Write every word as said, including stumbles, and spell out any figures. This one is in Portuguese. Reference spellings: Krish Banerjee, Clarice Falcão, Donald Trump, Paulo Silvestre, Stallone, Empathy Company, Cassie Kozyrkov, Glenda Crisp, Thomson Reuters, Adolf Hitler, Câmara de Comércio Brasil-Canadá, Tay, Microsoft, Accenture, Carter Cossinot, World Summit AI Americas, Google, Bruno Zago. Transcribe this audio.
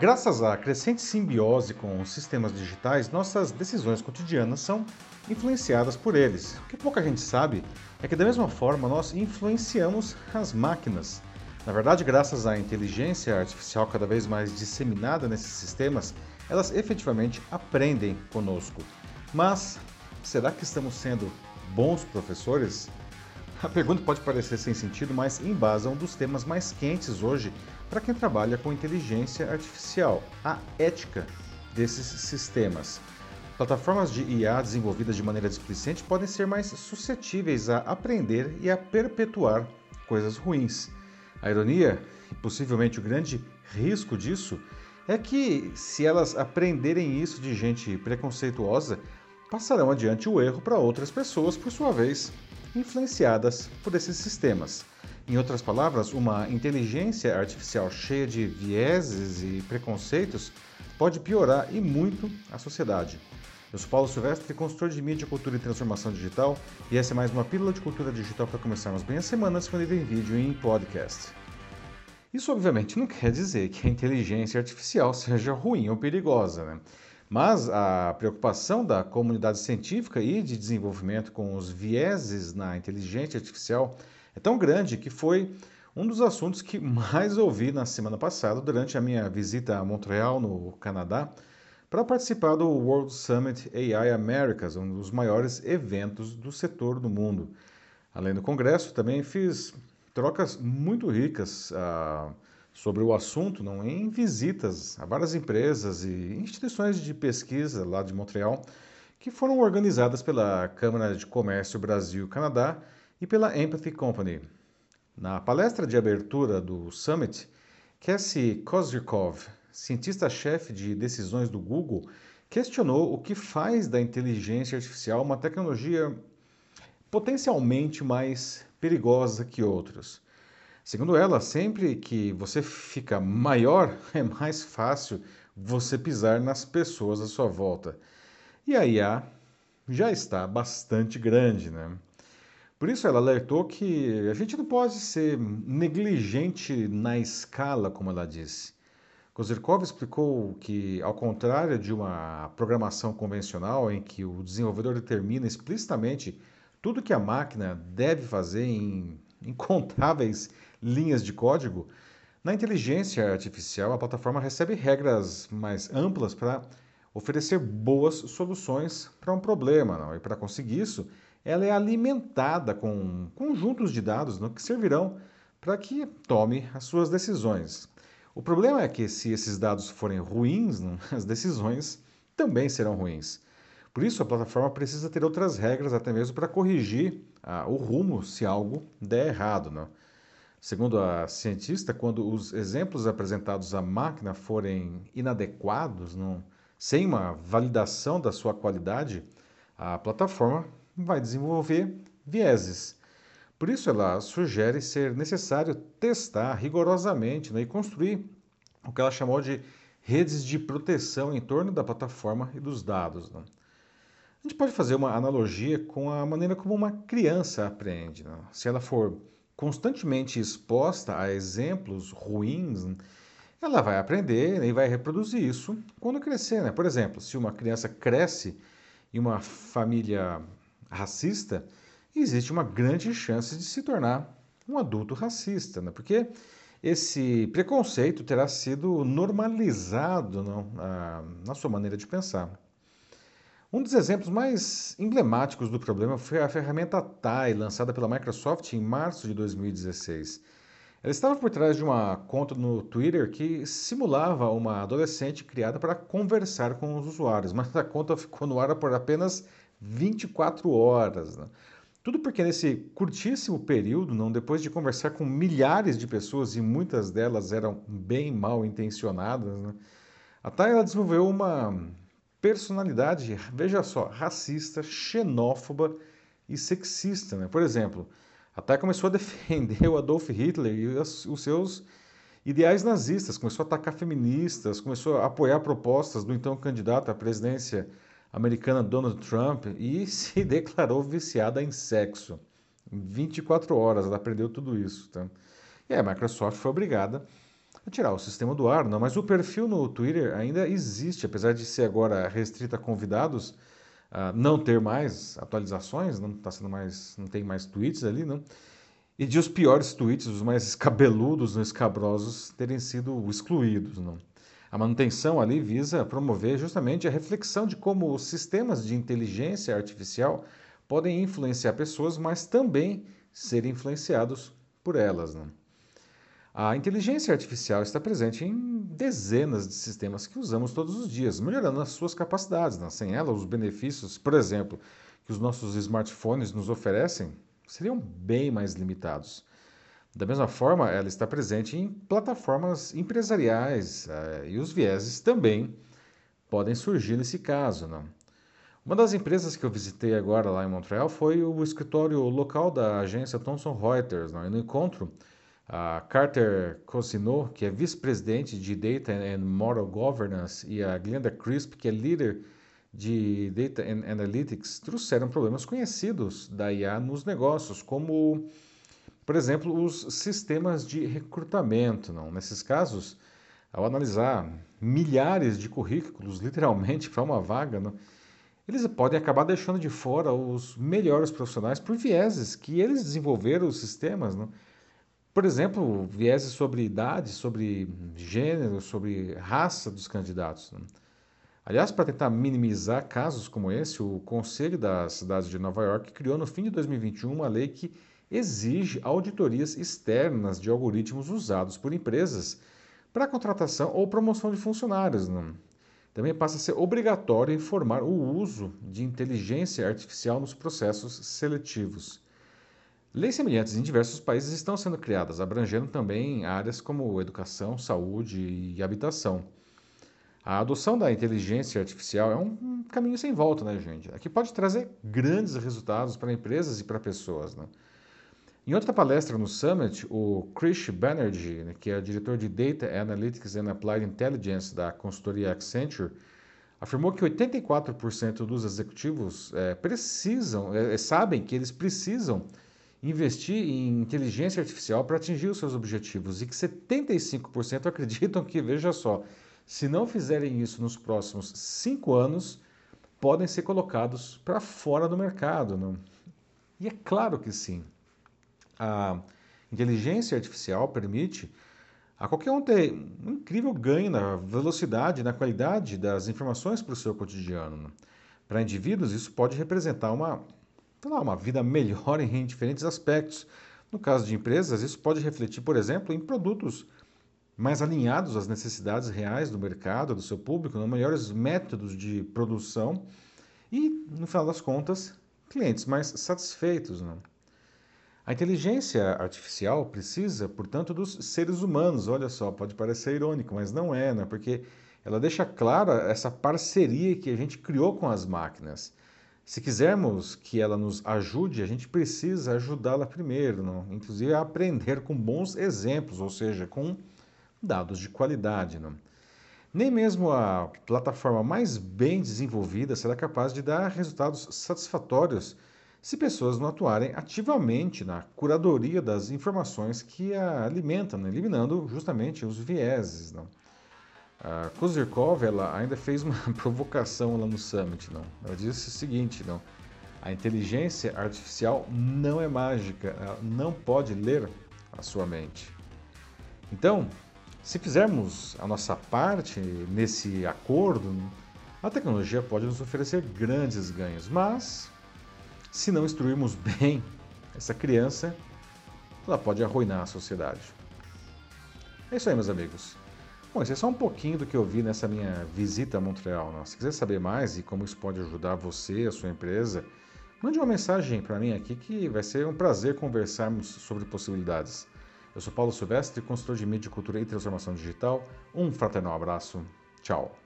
Graças à crescente simbiose com os sistemas digitais, nossas decisões cotidianas são influenciadas por eles. O que pouca gente sabe é que, da mesma forma, nós influenciamos as máquinas. Na verdade, graças à inteligência artificial cada vez mais disseminada nesses sistemas, elas efetivamente aprendem conosco. Mas será que estamos sendo bons professores? A pergunta pode parecer sem sentido, mas embasa um dos temas mais quentes hoje para quem trabalha com inteligência artificial, a ética desses sistemas. Plataformas de I A desenvolvidas de maneira displicente podem ser mais suscetíveis a aprender e a perpetuar coisas ruins. A ironia, e possivelmente o grande risco disso, é que se elas aprenderem isso de gente preconceituosa, passarão adiante o erro para outras pessoas, por sua vez, influenciadas por esses sistemas. Em outras palavras, uma inteligência artificial cheia de vieses e preconceitos pode piorar e muito a sociedade. Eu sou Paulo Silvestre, consultor de mídia, cultura e transformação digital, e essa é mais uma pílula de cultura digital para começarmos bem a semana, disponível em vídeo e em podcast. Isso obviamente não quer dizer que a inteligência artificial seja ruim ou perigosa, né? Mas a preocupação da comunidade científica e de desenvolvimento com os vieses na inteligência artificial é tão grande que foi um dos assuntos que mais ouvi na semana passada durante a minha visita a Montreal, no Canadá, para participar do World Summit A I Americas, um dos maiores eventos do setor no mundo. Além do congresso, também fiz trocas muito ricas ah, sobre o assunto não, em visitas a várias empresas e instituições de pesquisa lá de Montreal, que foram organizadas pela Câmara de Comércio Brasil-Canadá e pela Empathy Company. Na palestra de abertura do Summit, Cassie Kozyrkov, cientista-chefe de decisões do Google, questionou o que faz da inteligência artificial uma tecnologia potencialmente mais perigosa que outras. Segundo ela, sempre que você fica maior, é mais fácil você pisar nas pessoas à sua volta. E a I A já está bastante grande, né? Por isso ela alertou que a gente não pode ser negligente na escala, como ela disse. Kozyrkov explicou que, ao contrário de uma programação convencional em que o desenvolvedor determina explicitamente tudo que a máquina deve fazer em incontáveis linhas de código, na inteligência artificial a plataforma recebe regras mais amplas para oferecer boas soluções para um problema. Não? E para conseguir isso, ela é alimentada com conjuntos de dados não, que servirão para que tome as suas decisões. O problema é que se esses dados forem ruins, não, as decisões também serão ruins. Por isso, a plataforma precisa ter outras regras até mesmo para corrigir ah, o rumo se algo der errado. Né? Segundo a cientista, quando os exemplos apresentados à máquina forem inadequados, não, sem uma validação da sua qualidade, a plataforma vai desenvolver vieses. Por isso, ela sugere ser necessário testar rigorosamente né, e construir o que ela chamou de redes de proteção em torno da plataforma e dos dados. Não? A gente pode fazer uma analogia com a maneira como uma criança aprende. Né? Se ela for constantemente exposta a exemplos ruins, né? Ela vai aprender e vai reproduzir isso quando crescer. Né? Por exemplo, se uma criança cresce em uma família racista, existe uma grande chance de se tornar um adulto racista, né? Porque esse preconceito terá sido normalizado não, na, na sua maneira de pensar. Um dos exemplos mais emblemáticos do problema foi a ferramenta Tay, lançada pela Microsoft em março de dois mil e dezesseis. Ela estava por trás de uma conta no Twitter que simulava uma adolescente criada para conversar com os usuários, mas a conta ficou no ar por apenas vinte e quatro horas. Né? Tudo porque nesse curtíssimo período, não, depois de conversar com milhares de pessoas, e muitas delas eram bem mal intencionadas, né? A Tay ela desenvolveu uma personalidade, veja só, racista, xenófoba e sexista. Né? Por exemplo, a Tay começou a defender o Adolf Hitler e os seus ideais nazistas, começou a atacar feministas, começou a apoiar propostas do então candidato à presidência americana Donald Trump e se declarou viciada em sexo. Em vinte e quatro horas ela aprendeu tudo isso. Tá? E a Microsoft foi obrigada tirar o sistema do ar, não, mas o perfil no Twitter ainda existe, apesar de ser agora restrito a convidados, uh, não ter mais atualizações, não tá sendo mais, não tem mais tweets ali, não. E de os piores tweets, os mais escabeludos, escabrosos, terem sido excluídos, não. A manutenção ali visa promover justamente a reflexão de como os sistemas de inteligência artificial podem influenciar pessoas, mas também ser influenciados por elas, né? A inteligência artificial está presente em dezenas de sistemas que usamos todos os dias, melhorando as suas capacidades, né? Sem ela, os benefícios, por exemplo, que os nossos smartphones nos oferecem, seriam bem mais limitados. Da mesma forma, ela está presente em plataformas empresariais uh, e os vieses também podem surgir nesse caso, não? Uma das empresas que eu visitei agora lá em Montreal foi o escritório local da agência Thomson Reuters, não? E no encontro, a Carter Cossinot, que é vice-presidente de Data and Model Governance, e a Glenda Crisp, que é líder de Data and Analytics, trouxeram problemas conhecidos da I A nos negócios, como... por exemplo, os sistemas de recrutamento, não? Nesses casos, ao analisar milhares de currículos, literalmente, para uma vaga, não? Eles podem acabar deixando de fora os melhores profissionais por vieses que eles desenvolveram os sistemas, não? Por exemplo, vieses sobre idade, sobre gênero, sobre raça dos candidatos, não? Aliás, para tentar minimizar casos como esse, o Conselho da Cidade de Nova York criou no fim de dois mil e vinte e um uma lei que exige auditorias externas de algoritmos usados por empresas para contratação ou promoção de funcionários, não? Também passa a ser obrigatório informar o uso de inteligência artificial nos processos seletivos. Leis semelhantes em diversos países estão sendo criadas, abrangendo também áreas como educação, saúde e habitação. A adoção da inteligência artificial é um caminho sem volta, né, gente? Aqui pode trazer grandes resultados para empresas e para pessoas, né? Em outra palestra no Summit, o Krish Banerjee, né, que é diretor de Data Analytics and Applied Intelligence da consultoria Accenture, afirmou que oitenta e quatro por cento dos executivos é, precisam, é, sabem que eles precisam investir em inteligência artificial para atingir os seus objetivos e que setenta e cinco por cento acreditam que, veja só, se não fizerem isso nos próximos cinco anos, podem ser colocados para fora do mercado, não? E é claro que sim. A inteligência artificial permite a qualquer um ter um incrível ganho na velocidade e na qualidade das informações para o seu cotidiano. Para indivíduos, isso pode representar uma, sei lá, uma vida melhor em diferentes aspectos. No caso de empresas, isso pode refletir, por exemplo, em produtos mais alinhados às necessidades reais do mercado, do seu público, nos melhores métodos de produção e, no final das contas, clientes mais satisfeitos, né? A inteligência artificial precisa, portanto, dos seres humanos. Olha só, pode parecer irônico, mas não é, né? Porque ela deixa clara essa parceria que a gente criou com as máquinas. Se quisermos que ela nos ajude, a gente precisa ajudá-la primeiro, né? Inclusive a aprender com bons exemplos, ou seja, com dados de qualidade, né? Nem mesmo a plataforma mais bem desenvolvida será capaz de dar resultados satisfatórios se pessoas não atuarem ativamente na curadoria das informações que a alimentam, né? Eliminando justamente os vieses, não? A Kozyrkov, ela ainda fez uma provocação lá no Summit, não? Ela disse o seguinte, não? A inteligência artificial não é mágica, ela não pode ler a sua mente. Então, se fizermos a nossa parte nesse acordo, a tecnologia pode nos oferecer grandes ganhos, mas... se não instruirmos bem essa criança, ela pode arruinar a sociedade. É isso aí, meus amigos. Bom, isso é só um pouquinho do que eu vi nessa minha visita a Montreal, né? Se quiser saber mais e como isso pode ajudar você, a sua empresa, mande uma mensagem para mim aqui que vai ser um prazer conversarmos sobre possibilidades. Eu sou Paulo Silvestre, consultor de mídia, cultura e transformação digital. Um fraternal abraço. Tchau.